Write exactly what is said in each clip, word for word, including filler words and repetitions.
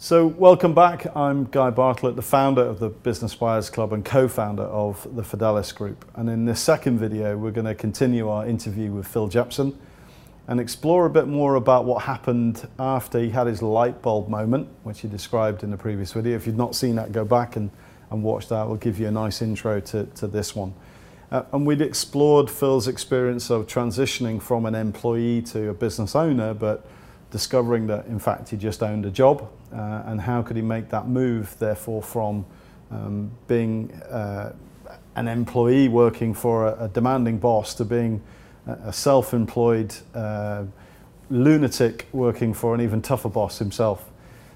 So welcome back. I'm Guy Bartlett, the founder of the Business Buyers Club and co-founder of the Fidelis Group. And in this second video, we're going to continue our interview with Phil Jepson and explore a bit more about what happened after he had his light bulb moment, which he described in the previous video. If you've not seen that, go back and, and watch that. We'll give you a nice intro to, to this one. Uh, and we'd explored Phil's experience of transitioning from an employee to a business owner, but discovering that in fact he just owned a job, uh, and how could he make that move therefore from um, being uh, an employee working for a, a demanding boss to being a self-employed uh, lunatic working for an even tougher boss himself.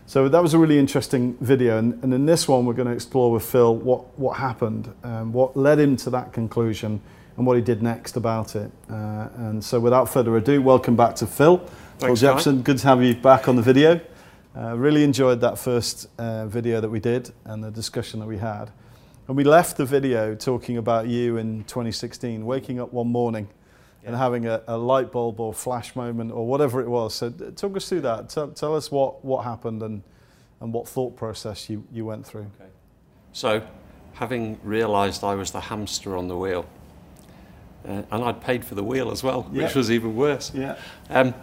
So that was a really interesting video, and, and in this one we're going to explore with Phil what, what happened, um, what led him to that conclusion and what he did next about it. Uh, and so without further ado, welcome back to Phil. Thanks, Phil Jepson, Guy. Good to have you back on the video. Uh, really enjoyed that first uh, video that we did and the discussion that we had. And we left the video talking about you in twenty sixteen, waking up one morning yeah. and having a, a light bulb or flash moment or whatever it was. So talk us through that. Tell, tell us what, what happened and, and what thought process you, you went through. Okay. So having realized I was the hamster on the wheel, Uh, and I'd paid for the wheel as well, yeah. which was even worse. Yeah. Um,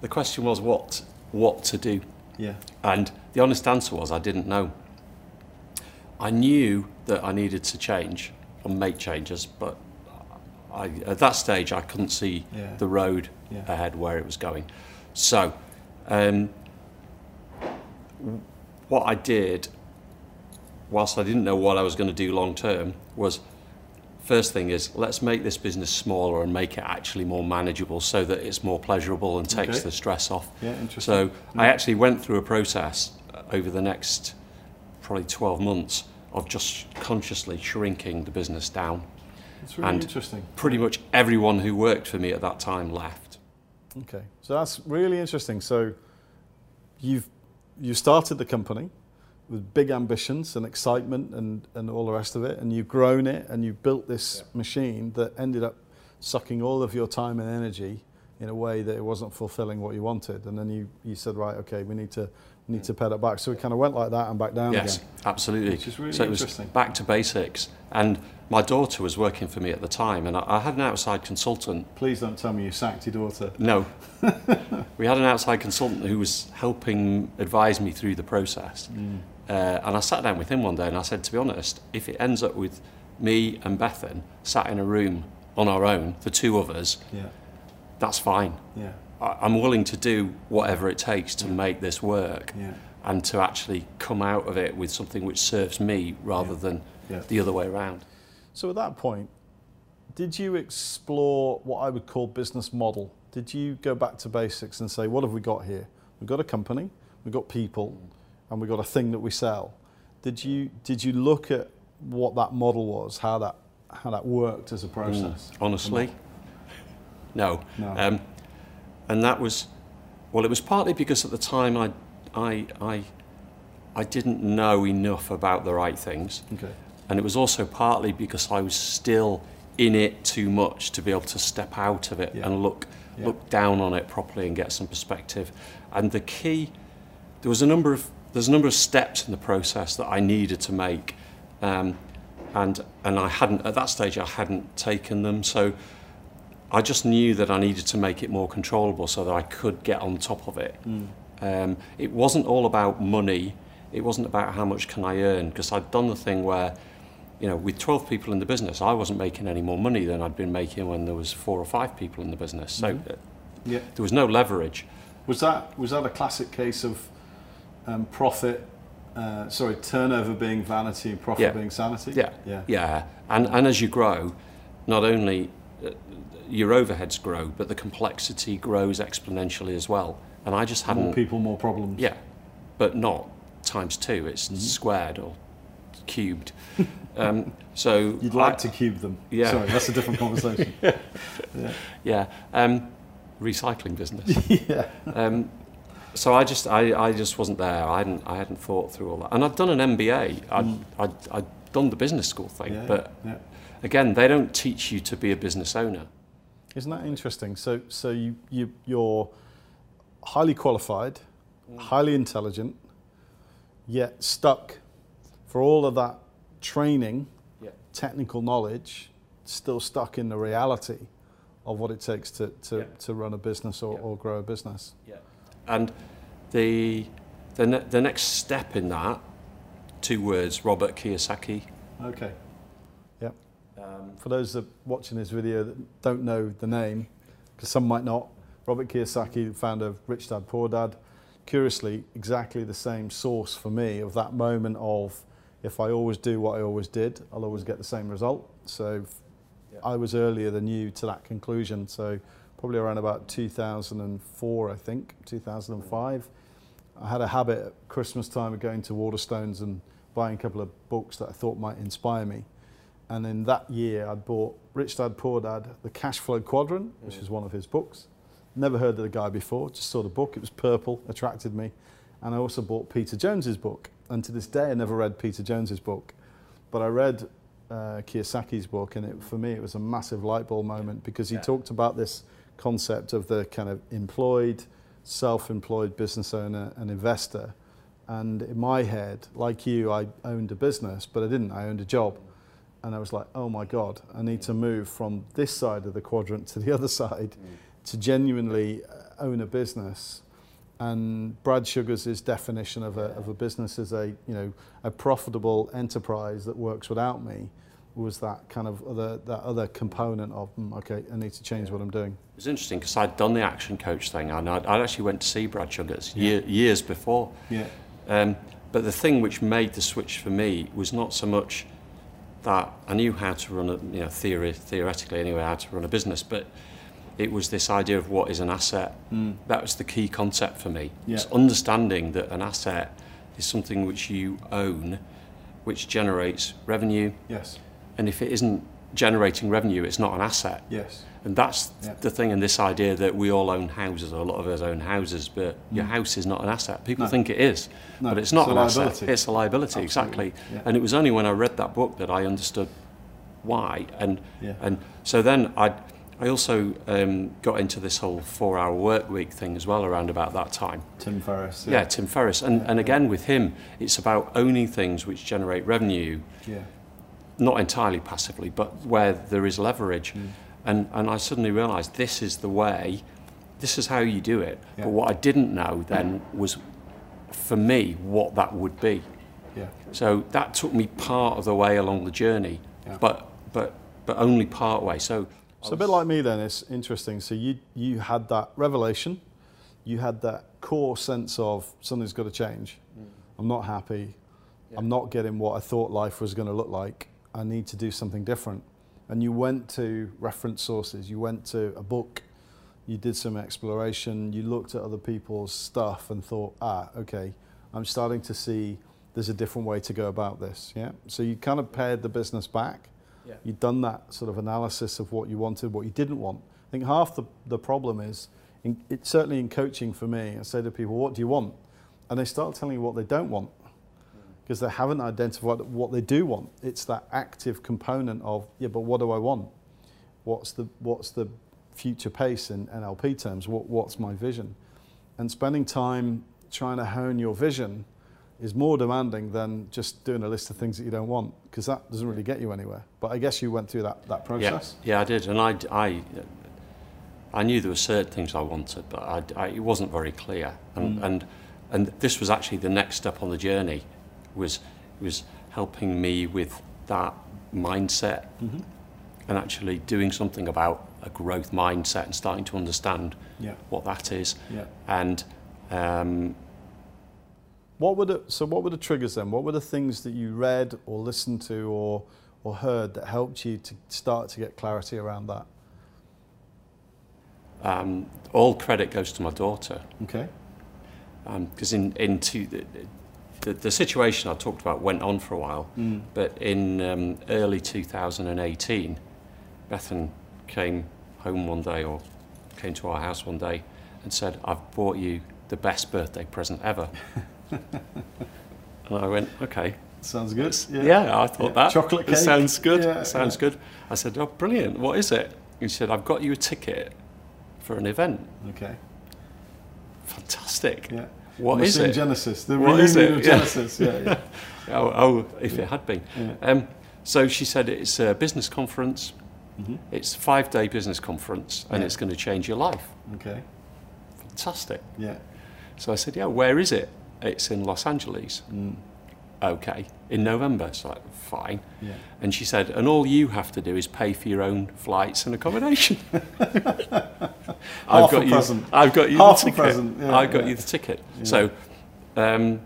the question was what, what to do. Yeah. And the honest answer was I didn't know. I knew that I needed to change and make changes, but I, at that stage I couldn't see yeah. the road yeah. ahead where it was going. So um, what I did, whilst I didn't know what I was going to do long term, was first thing is, let's make this business smaller and make it actually more manageable so that it's more pleasurable and takes okay. the stress off. Yeah, interesting. So yeah. I actually went through a process over the next probably twelve months of just consciously shrinking the business down. It's really and interesting. Pretty much everyone who worked for me at that time left. Okay, so that's really interesting. So you've you started the company with big ambitions and excitement and, and all the rest of it, and you've grown it and you've built this yeah. machine that ended up sucking all of your time and energy in a way that it wasn't fulfilling what you wanted. And then you, you said, right, okay, we need to we need to pad it back. So it kind of went like that and back down yes, again. Yes, absolutely. Which is really so interesting. It was back to basics. And my daughter was working for me at the time, and I, I had an outside consultant. Please don't tell me you sacked your daughter. No. We had an outside consultant who was helping advise me through the process. Mm. Uh, and I sat down with him one day and I said, to be honest, if it ends up with me and Bethan sat in a room on our own, the two of us, yeah. that's fine. Yeah. I, I'm willing to do whatever it takes to yeah. make this work yeah. and to actually come out of it with something which serves me rather yeah. than yeah. the other way around. So at that point, did you explore what I would call business model? Did you go back to basics and say, what have we got here? We've got a company, we've got people, and we got a thing that we sell. Did you did you look at what that model was, how that how that worked as a process? Mm, honestly, no. no. Um, and that was well. It was partly because at the time I I I I didn't know enough about the right things. Okay. And it was also partly because I was still in it too much to be able to step out of it yeah. and look yeah. look down on it properly and get some perspective. And the key there was a number of. There's a number of steps in the process that I needed to make, um, and and I hadn't at that stage I hadn't taken them. So I just knew that I needed to make it more controllable so that I could get on top of it. Mm. Um, it wasn't all about money. It wasn't about how much can I earn, because I'd done the thing where, you know, with twelve people in the business, I wasn't making any more money than I'd been making when there was four or five people in the business. So mm-hmm. yeah. there was no leverage. Was that was that a classic case of? Um, profit, uh, sorry, turnover being vanity and profit yeah. being sanity. Yeah, yeah, yeah. And and as you grow, not only uh, your overheads grow, but the complexity grows exponentially as well. And I just hadn't more people, more problems. Yeah, but not times two. It's mm-hmm. squared or cubed. Um, so you'd like I, to cube them. Yeah, sorry, that's a different conversation. yeah, yeah. Um, recycling business. yeah. Um, So I just I, I just wasn't there. I hadn't I hadn't thought through all that. And I'd done an M B A. I'd mm. I'd, I'd done the business school thing. Yeah, but yeah. again, they don't teach you to be a business owner. Isn't that interesting? So so you you you're highly qualified, mm. highly intelligent, yet stuck for all of that training, yeah. technical knowledge, still stuck in the reality of what it takes to, to, yeah. to run a business or, yeah. or grow a business. Yeah. And the, the, ne the next step in that, two words, Robert Kiyosaki. Okay. Yep. Um, for those that are watching this video that don't know the name, because some might not, Robert Kiyosaki, founder of Rich Dad Poor Dad, curiously, exactly the same source for me of that moment of, if I always do what I always did, I'll always get the same result. So yeah. I was earlier than you to that conclusion. So probably around about two thousand four, I think, two thousand five. I had a habit at Christmas time of going to Waterstones and buying a couple of books that I thought might inspire me. And in that year, I bought Rich Dad Poor Dad, The Cash Flow Quadrant, mm. which is one of his books. Never heard of the guy before, just saw the book. It was purple, attracted me. And I also bought Peter Jones's book. And to this day, I never read Peter Jones's book. But I read uh, Kiyosaki's book, and it, for me, it was a massive light bulb moment, because he yeah. talked about this concept of the kind of employed, self-employed business owner and investor. And in my head, like you, I owned a business, but I didn't. I owned a job. And I was like, oh my God, I need to move from this side of the quadrant to the other side mm. to genuinely own a business. And Brad Sugars' definition of a, of a business as a, you know, a profitable enterprise that works without me was that kind of other, that other component of, mm, okay, I need to change yeah. what I'm doing. It was interesting because I'd done the action coach thing, and I'd, I'd actually went to see Brad Sugars yeah. year, years before. Yeah. Um, but the thing which made the switch for me was not so much that I knew how to run, a, you know, theory, theoretically anyway, how to run a business, but it was this idea of what is an asset. Mm. That was the key concept for me. Yeah. It's understanding that an asset is something which you own, which generates revenue. Yes. And if it isn't generating revenue, it's not an asset. Yes. And that's yeah. the thing in this idea that we all own houses, or a lot of us own houses, but mm. your house is not an asset. People no. think it is, no, but it's not it's an asset. Liability. It's a liability, Absolutely. exactly. Yeah. And it was only when I read that book that I understood why. And yeah. and so then I I also um, got into this whole four-hour work week thing as well around about that time. Tim Ferriss. Yeah, yeah Tim Ferriss. And, yeah, and again, yeah. with him, it's about owning things which generate revenue, yeah. not entirely passively, but where there is leverage. Mm. And, and I suddenly realised this is the way, this is how you do it. Yeah. But what I didn't know then was, for me, what that would be. Yeah. So that took me part of the way along the journey, yeah. but, but, but only part way. So... So a bit like me then, it's interesting. So you, you had that revelation, you had that core sense of something's got to change. Mm. I'm not happy. Yeah. I'm not getting what I thought life was going to look like. I need to do something different. And you went to reference sources, you went to a book, you did some exploration, you looked at other people's stuff and thought, ah, okay, I'm starting to see there's a different way to go about this. Yeah. So you kind of paired the business back. Yeah. You've done that sort of analysis of what you wanted, what you didn't want. I think half the, the problem is, in, it's certainly in coaching for me, I say to people, what do you want? And they start telling you what they don't want, because they haven't identified what they do want. It's that active component of, yeah, but what do I want? What's the, what's the future pace in N L P terms? What, what's my vision? And spending time trying to hone your vision is more demanding than just doing a list of things that you don't want, because that doesn't really get you anywhere. But I guess you went through that, that process. Yeah, yeah I did. And I, I, I knew there were certain things I wanted, but I, I, it wasn't very clear. And, mm. and, and this was actually the next step on the journey, was, was helping me with that mindset mm-hmm. and actually doing something about a growth mindset and starting to understand yeah. what that is. Yeah. And... Um, What were the, so what were the triggers then? What were the things that you read or listened to or, or heard that helped you to start to get clarity around that? Um, all credit goes to my daughter. Okay. Because um, in, in two, the, the, the situation I talked about went on for a while, mm. but in um, early two thousand eighteen, Bethan came home one day, or came to our house one day, and said, I've bought you the best birthday present ever. And I went, okay. Sounds good. Yeah, yeah I thought yeah. that. Chocolate cake. It sounds good. Yeah, it sounds yeah. good. I said, oh, brilliant. What is it? And she said, I've got you a ticket for an event. Okay. Fantastic. Yeah. What is it? Genesis. The what is it? Of Genesis. Yeah. Yeah, yeah. Oh, oh, if it had been. Yeah. Um, so she said it's a business conference. Mm-hmm. It's a five-day business conference, and yeah. it's going to change your life. Okay. Fantastic. Yeah. So I said, yeah, where is it? It's in Los Angeles. Mm. Okay. In November. So like, fine. Yeah. And she said, and all you have to do is pay for your own flights and accommodation. I've, got you, I've got you Half the ticket. Yeah, I've got yeah. you the ticket. Yeah. So um,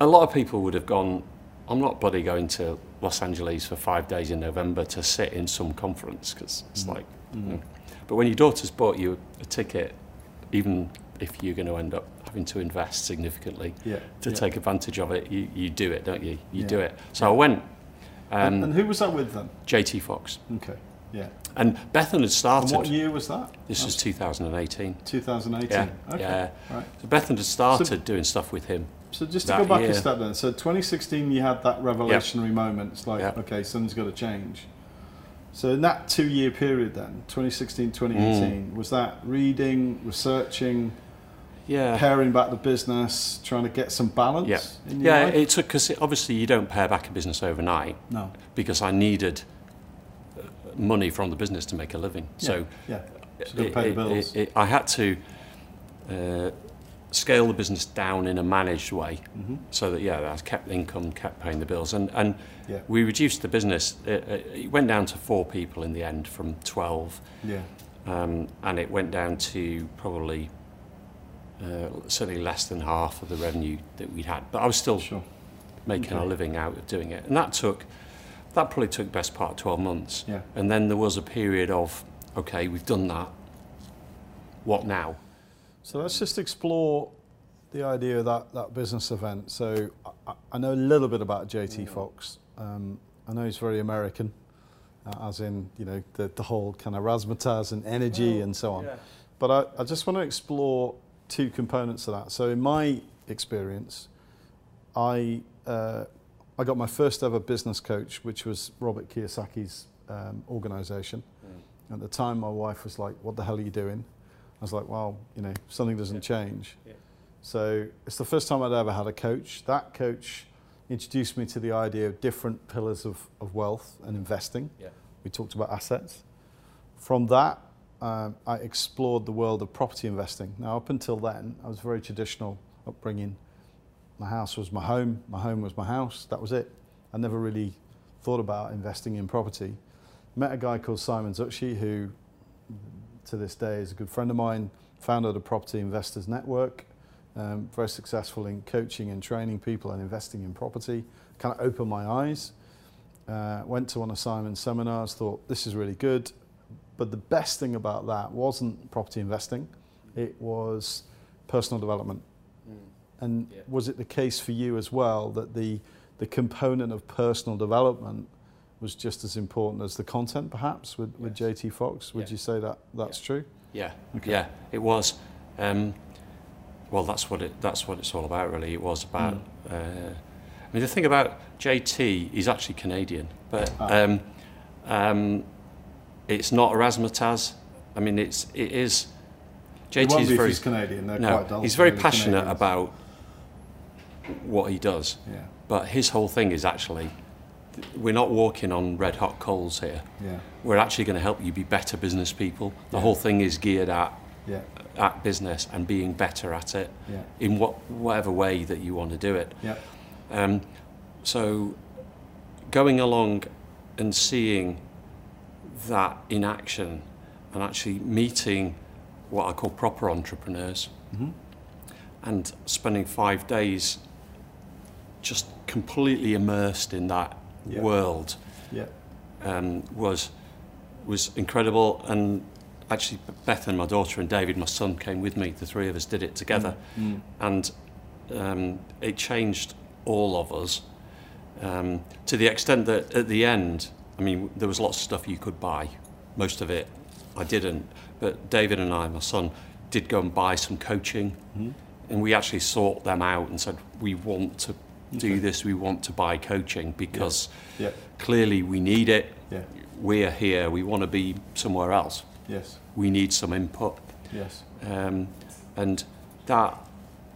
a lot of people would have gone, I'm not bloody going to Los Angeles for five days in November to sit in some conference, because it's mm. like... Mm. Mm. But when your daughter's bought you a ticket, even if you're going to end up having to invest significantly yeah, to yeah. take advantage of it, you, you do it, don't you? You yeah. do it. So yeah. I went. Um, and, and who was that with then? J T. Fox. Okay, yeah. And Bethan had started... And what year was that? This was, was two thousand eighteen. two thousand eighteen, yeah. Okay. Yeah. Right. So Bethan had started so, doing stuff with him. So just to go back year. a step then, so twenty sixteen you had that revolutionary yep. moment. It's like, yep. okay, something's got to change. So in that two-year period then, twenty sixteen, twenty eighteen, mm. was that reading, researching, yeah. paring back the business, trying to get some balance? Yeah, in your yeah life? It took, because obviously you don't pare back a business overnight. No. Because I needed money from the business to make a living. Yeah. So, yeah. so it, pay it, the bills. It, it, I had to... Uh, scale the business down in a managed way, mm-hmm. so that yeah, I kept the income, kept paying the bills, and and yeah. we reduced the business. It, it went down to four people in the end from twelve, yeah, um, and it went down to probably uh, certainly less than half of the revenue that we'd had. But I was still sure. making okay. a living out of doing it, and that took that probably took best part of twelve months. Yeah, and then there was a period of okay, we've done that. What now? So let's just explore the idea of that, that business event. So I, I know a little bit about J T. Mm. Fox. Um, I know he's very American, uh, as in, you know, the, the whole kind of razzmatazz and energy oh, and so on. Yeah. But I, I just want to explore two components of that. So in my experience, I, uh, I got my first ever business coach, which was Robert Kiyosaki's um, organization. Mm. At the time, my wife was like, what the hell are you doing? I was like, well, you know, something doesn't yeah. change. Yeah. So it's the first time I'd ever had a coach. That coach introduced me to the idea of different pillars of, of wealth and investing. Yeah. We talked about assets. From that, um, I explored the world of property investing. Now, up until then, I was very traditional upbringing. My house was my home. My home was my house. That was it. I never really thought about investing in property. Met a guy called Simon Zutshi who... to this day is a good friend of mine, founder of the Property Investors Network, um, very successful in coaching and training people and investing in property, kind of opened my eyes. Uh, went to one of Simon's seminars, thought this is really good, but the best thing about that wasn't property investing, it was personal development. Mm. And yeah. was it the case for you as well that the, the component of personal development was just as important as the content, perhaps, with, with yes. J T. Fox. Would yeah. you say that that's yeah. true? Yeah, okay. yeah, it was. Um, well, that's what it that's what it's all about, really. It was about. Mm. Uh, I mean, the thing about J T, he's actually Canadian, but ah. um, um, it's not razzmatazz. I mean, it's it is. J T is very Canadian. They're no, quite dull, he's very passionate Canadians. About what he does. Yeah. But his whole thing is actually. We're not walking on red hot coals here. Yeah. We're actually going to help you be better business people. The yeah. whole thing is geared at yeah. at business and being better at it yeah. in what whatever way that you want to do it. Yeah. Um, so going along and seeing that in action and actually meeting what I call proper entrepreneurs mm-hmm. and spending five days just completely immersed in that Yeah. world yeah. Um, was was incredible, and actually Bethan, my daughter, and David, my son, came with me. The three of us did it together, mm. and um, it changed all of us um, to the extent that at the end, I mean, there was lots of stuff you could buy. Most of it I didn't, but David and I, my son, did go and buy some coaching, mm. and we actually sought them out and said, we want to do okay. this, we want to buy coaching because yeah. Yeah. clearly we need it, yeah. we're here, we want to be somewhere else, yes, we need some input, yes, um, and that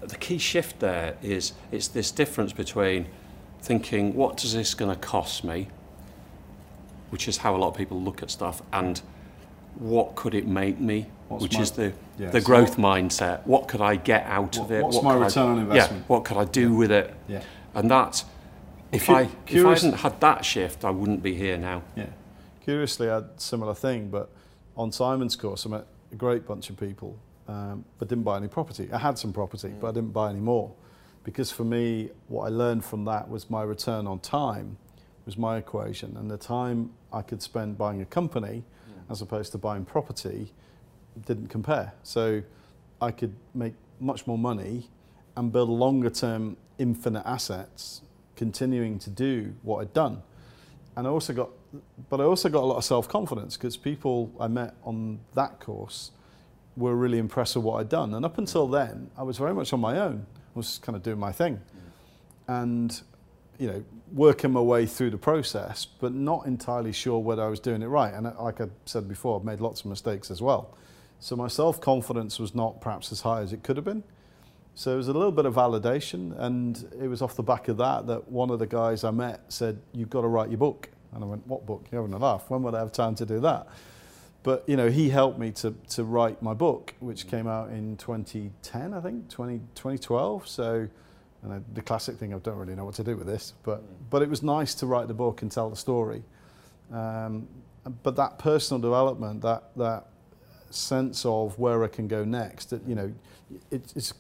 the key shift there is it's this difference between thinking, what is this going to cost me, which is how a lot of people look at stuff, and what could it make me, what's which my, is the, yeah, the growth so mindset. What could I get out what, of it? What's what my return I, on investment? Yeah, what could I do yeah. with it? Yeah. And that, if, well, I, if I hadn't had that shift, I wouldn't be here now. Yeah. Curiously, I had a similar thing, but on Simon's course, I met a great bunch of people, um, but didn't buy any property. I had some property, mm. but I didn't buy any more. Because for me, what I learned from that was my return on time was my equation. And the time I could spend buying a company mm. as opposed to buying property didn't compare. So I could make much more money and build longer term infinite assets, continuing to do what I'd done. And I also got, but I also got a lot of self-confidence because people I met on that course were really impressed with what I'd done. And up until then, I was very much on my own. I was kind of doing my thing and, you know, working my way through the process, but not entirely sure whether I was doing it right. And like I said before, I've made lots of mistakes as well. So my self-confidence was not perhaps as high as it could have been. So it was a little bit of validation, and it was off the back of that that one of the guys I met said, "You've got to write your book." And I went, "What book? You're having a laugh. When would I have time to do that?" But, you know, he helped me to, to write my book, which came out in twenty ten, I think, twenty twelve. So, and the classic thing, I don't really know what to do with this, but, but it was nice to write the book and tell the story. Um, but that personal development, that, that sense of where I can go next, that, you know, it, it's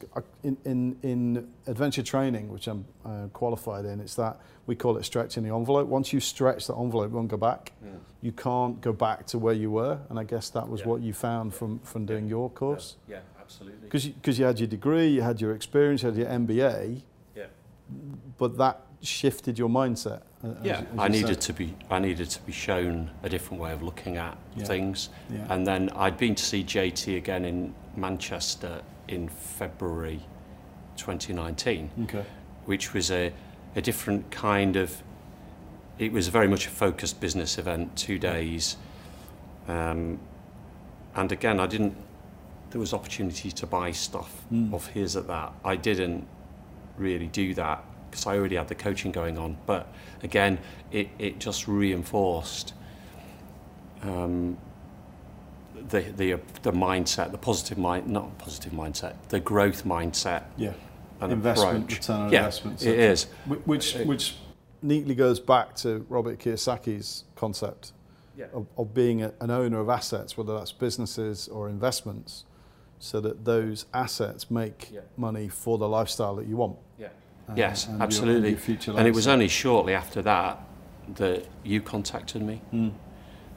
in, in, in adventure training, which I'm uh, qualified in, it's that we call it stretching the envelope. Once you stretch the envelope, you won't go back. Yeah. You can't go back to where you were. And I guess that was yeah. what you found from, from doing yeah. your course. Yeah, yeah, absolutely. Because you, 'cause you had your degree, you had your experience, you had your M B A, yeah. but that shifted your mindset. As, yeah, as I needed said. to be. I needed to be shown a different way of looking at yeah. things, yeah. and then I'd been to see J T again in Manchester in February twenty nineteen, okay. which was a, a different kind of. It was very much a focused business event, two days, um, and again, I didn't. There was opportunity to buy stuff mm. of his at that. I didn't really do that, because I already had the coaching going on. But again, it, it just reinforced um, the, the the mindset, the positive mind, not positive mindset, the growth mindset. Yeah, and investment, approach. return on yeah, investment. It is. Which, which neatly goes back to Robert Kiyosaki's concept yeah. of, of being a, an owner of assets, whether that's businesses or investments, so that those assets make yeah. money for the lifestyle that you want. Yeah. Uh, yes, and absolutely. Your, and it was only shortly after that that you contacted me. Mm.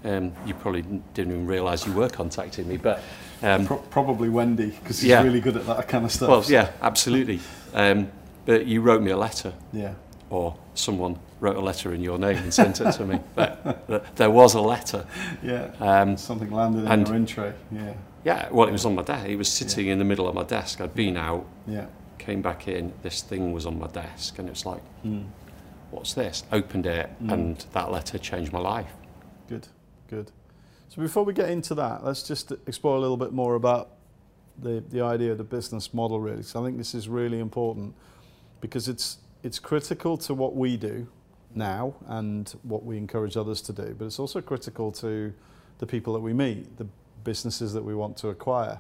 Um, you probably didn't even realise you were contacting me, but um, Pro probably Wendy, because she's yeah. really good at that kind of stuff. Well, so. yeah, absolutely. Um, but you wrote me a letter, yeah, or someone wrote a letter in your name and sent it to me. But there was a letter. Yeah. Um, Something landed in your in tray. Yeah. Yeah. Well, it was on my desk. It was sitting yeah. in the middle of my desk. I'd been out. Yeah. Came back in, this thing was on my desk, and it was like, mm. what's this? Opened it, mm. and that letter changed my life. Good, good. So before we get into that, let's just explore a little bit more about the, the idea of the business model, really. So I think this is really important, because it's, it's critical to what we do now and what we encourage others to do, but it's also critical to the people that we meet, the businesses that we want to acquire.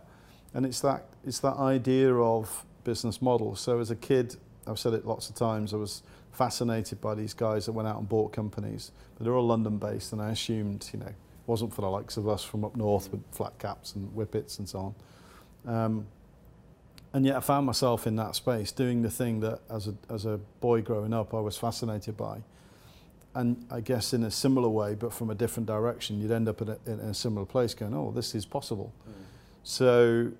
And it's that, it's that idea of business model. So as a kid, I've said it lots of times, I was fascinated by these guys that went out and bought companies, but they're all London based, and I assumed, you know, it wasn't for the likes of us from up north with flat caps and whippets and so on. Um, and yet I found myself in that space doing the thing that as a, as a boy growing up I was fascinated by. And I guess in a similar way, but from a different direction, you'd end up in a, in a similar place going, oh, this is possible. Mm. So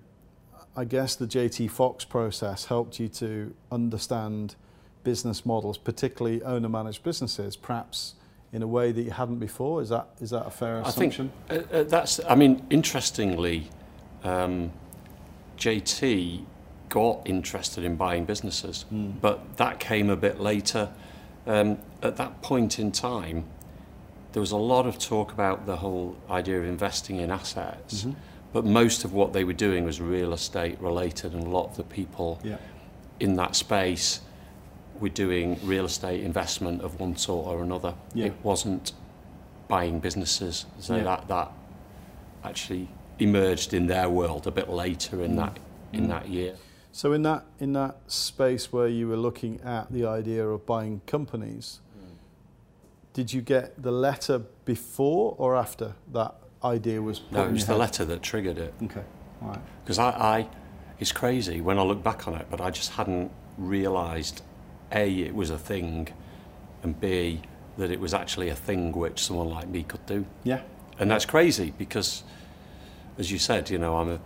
I guess the J T Fox process helped you to understand business models, particularly owner-managed businesses, perhaps in a way that you hadn't before. Is that is that a fair assumption? I think uh, that's. I mean, interestingly, um, J T got interested in buying businesses, mm. but that came a bit later. Um, at that point in time, there was a lot of talk about the whole idea of investing in assets. Mm-hmm. But most of what they were doing was real estate related, and a lot of the people yeah. in that space were doing real estate investment of one sort or another. Yeah. It wasn't buying businesses. So yeah. that, that actually emerged in their world a bit later in mm. that in mm. that year. So in that in that space where you were looking at the idea of buying companies, mm. did you get the letter before or after that idea was put? No, it was the letter that triggered it. Okay. All right. Because I, I it's crazy when I look back on it, but I just hadn't realised A, it was a thing, and B, that it was actually a thing which someone like me could do. Yeah. And that's crazy because, as you said, you know, I'm an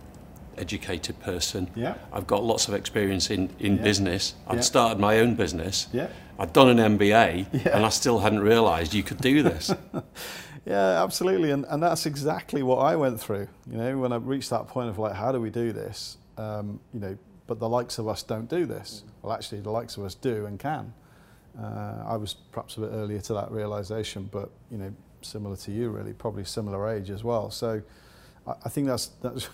educated person. Yeah. I've got lots of experience in, in yeah. business. I've yeah. started my own business. Yeah. I've done an M B A, yeah. and I still hadn't realised you could do this. Yeah, absolutely. And, and that's exactly what I went through. You know, when I reached that point of like, how do we do this? Um, you know, but the likes of us don't do this. Well, actually, the likes of us do and can. Uh, I was perhaps a bit earlier to that realization, but you know, similar to you, really, probably similar age as well. So, I, I think that's that's.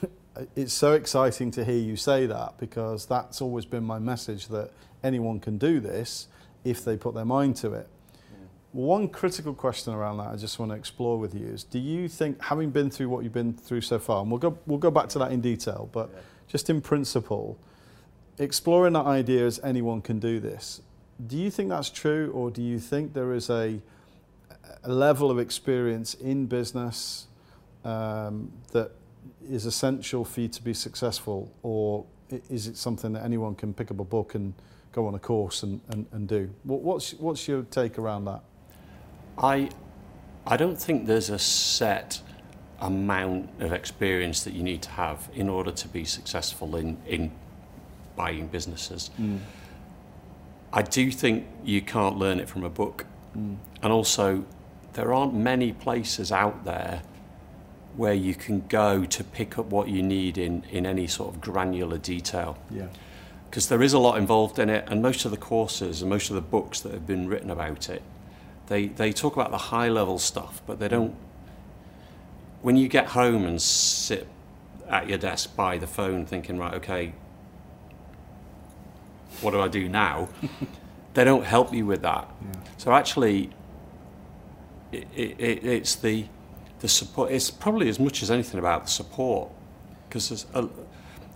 It's so exciting to hear you say that because that's always been my message that anyone can do this if they put their mind to it. Yeah. One critical question around that I just want to explore with you is: do you think, having been through what you've been through so far, and we'll go we'll go back to that in detail, but yeah. just in principle, exploring that idea as anyone can do this, do you think that's true, or do you think there is a, a level of experience in business um, that is essential for you to be successful, or is it something that anyone can pick up a book and go on a course and, and, and do? What's, what's your take around that? I, I don't think there's a set amount of experience that you need to have in order to be successful in, in buying businesses. Mm. I do think you can't learn it from a book. Mm. And also, there aren't many places out there where you can go to pick up what you need in, in any sort of granular detail. Yeah. Because there is a lot involved in it, and most of the courses and most of the books that have been written about it, they, they talk about the high-level stuff, but they don't... When you get home and sit at your desk by the phone thinking, right, okay, what do I do now? They don't help you with that. Yeah. So actually, it, it, it's the the support. It's probably as much as anything about the support, because there's a,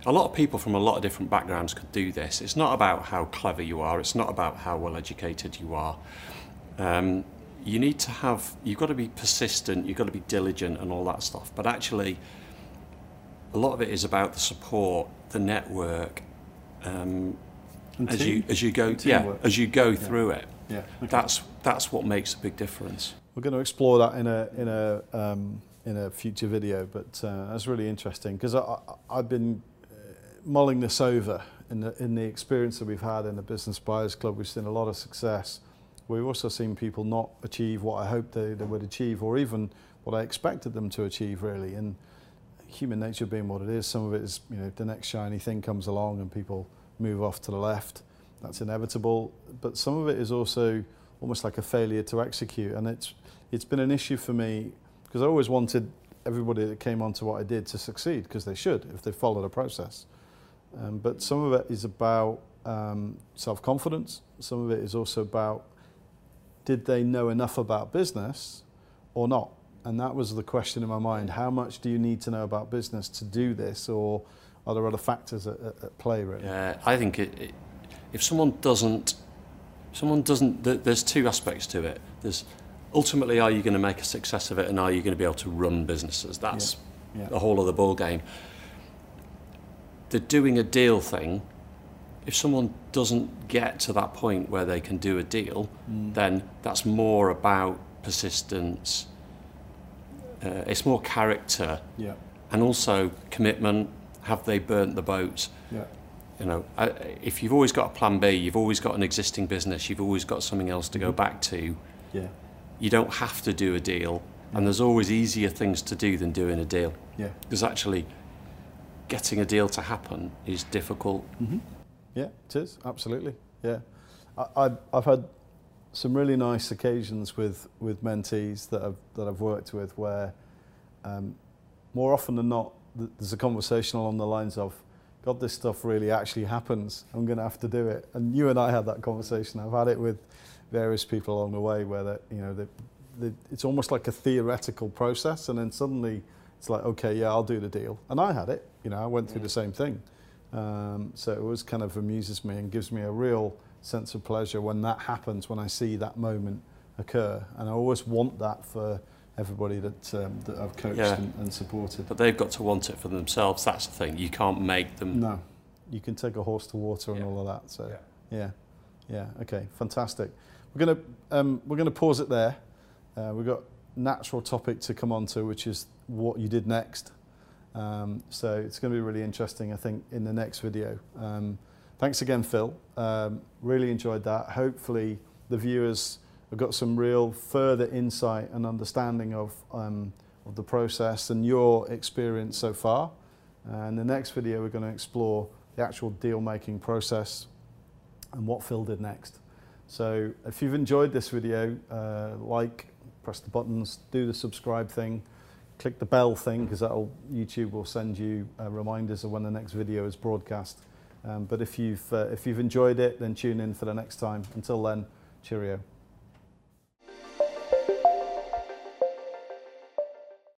a lot of people from a lot of different backgrounds could do this. It's not about how clever you are. It's not about how well educated you are. Um, you need to have. You've got to be persistent. You've got to be diligent and all that stuff. But actually, a lot of it is about the support, the network. Um, As you, as you go, yeah, work. as you go yeah. through it, yeah. okay. that's that's what makes a big difference. We're going to explore that in a in a um, in a future video, but uh, that's really interesting because I, I, I've been mulling this over in the in the experience that we've had in the Business Buyers Club. We've seen a lot of success. We've also seen people not achieve what I hoped they, they would achieve, or even what I expected them to achieve, really. And human nature being what it is, some of it is, you know, the next shiny thing comes along and people move off to the left. That's inevitable, but some of it is also almost like a failure to execute, and it's it's been an issue for me because I always wanted everybody that came onto what I did to succeed, because they should if they followed a process. Um, but some of it is about um, self-confidence. Some of it is also about, did they know enough about business or not? And that was the question in my mind: how much do you need to know about business to do this, or are there other factors at, at, at play, really? Yeah, I think it, it, if someone doesn't, someone doesn't. Th there's two aspects to it. There's ultimately, are you going to make a success of it, and are you going to be able to run businesses? That's yeah. Yeah. a whole other ball game. The doing a deal thing. If someone doesn't get to that point where they can do a deal, mm. then that's more about persistence. Uh, it's more character, yeah. and also commitment. Have they burnt the boats? Yeah. You know, if you've always got a plan B, you've always got an existing business, you've always got something else to go back to. Yeah. You don't have to do a deal, yeah. and there's always easier things to do than doing a deal. Yeah. Because actually, getting a deal to happen is difficult. Mm-hmm. Yeah, it is, absolutely. Yeah, I, I've, I've had some really nice occasions with with mentees that I've that I've worked with where, um, more often than not, there's a conversation along the lines of, God, this stuff really actually happens. I'm going to have to do it. And you and I had that conversation. I've had it with various people along the way where that, you know, they, they, it's almost like a theoretical process, and then suddenly it's like, okay, yeah, I'll do the deal. And I had it. You know, I went through yeah. the same thing. Um, so it always kind of amuses me and gives me a real sense of pleasure when that happens, when I see that moment occur. And I always want that for everybody that, um, that I've coached yeah. and, and supported. But they've got to want it for themselves. That's the thing. You can't make them. No. You can take a horse to water and yeah. all of that. So yeah. yeah, yeah. Okay, fantastic. We're gonna um, we're gonna pause it there. Uh, we've got natural topic to come on to, which is what you did next. Um, so it's going to be really interesting, I think, in the next video. Um, thanks again, Phil. Um, really enjoyed that. Hopefully, the viewers have got some real further insight and understanding of, um, of the process and your experience so far. Uh, in the next video, we're going to explore the actual deal-making process and what Phil did next. So if you've enjoyed this video, uh, like, press the buttons, do the subscribe thing, click the bell thing, because that'll YouTube will send you uh, reminders of when the next video is broadcast. Um, but if you've, uh, if you've enjoyed it, then tune in for the next time. Until then, cheerio.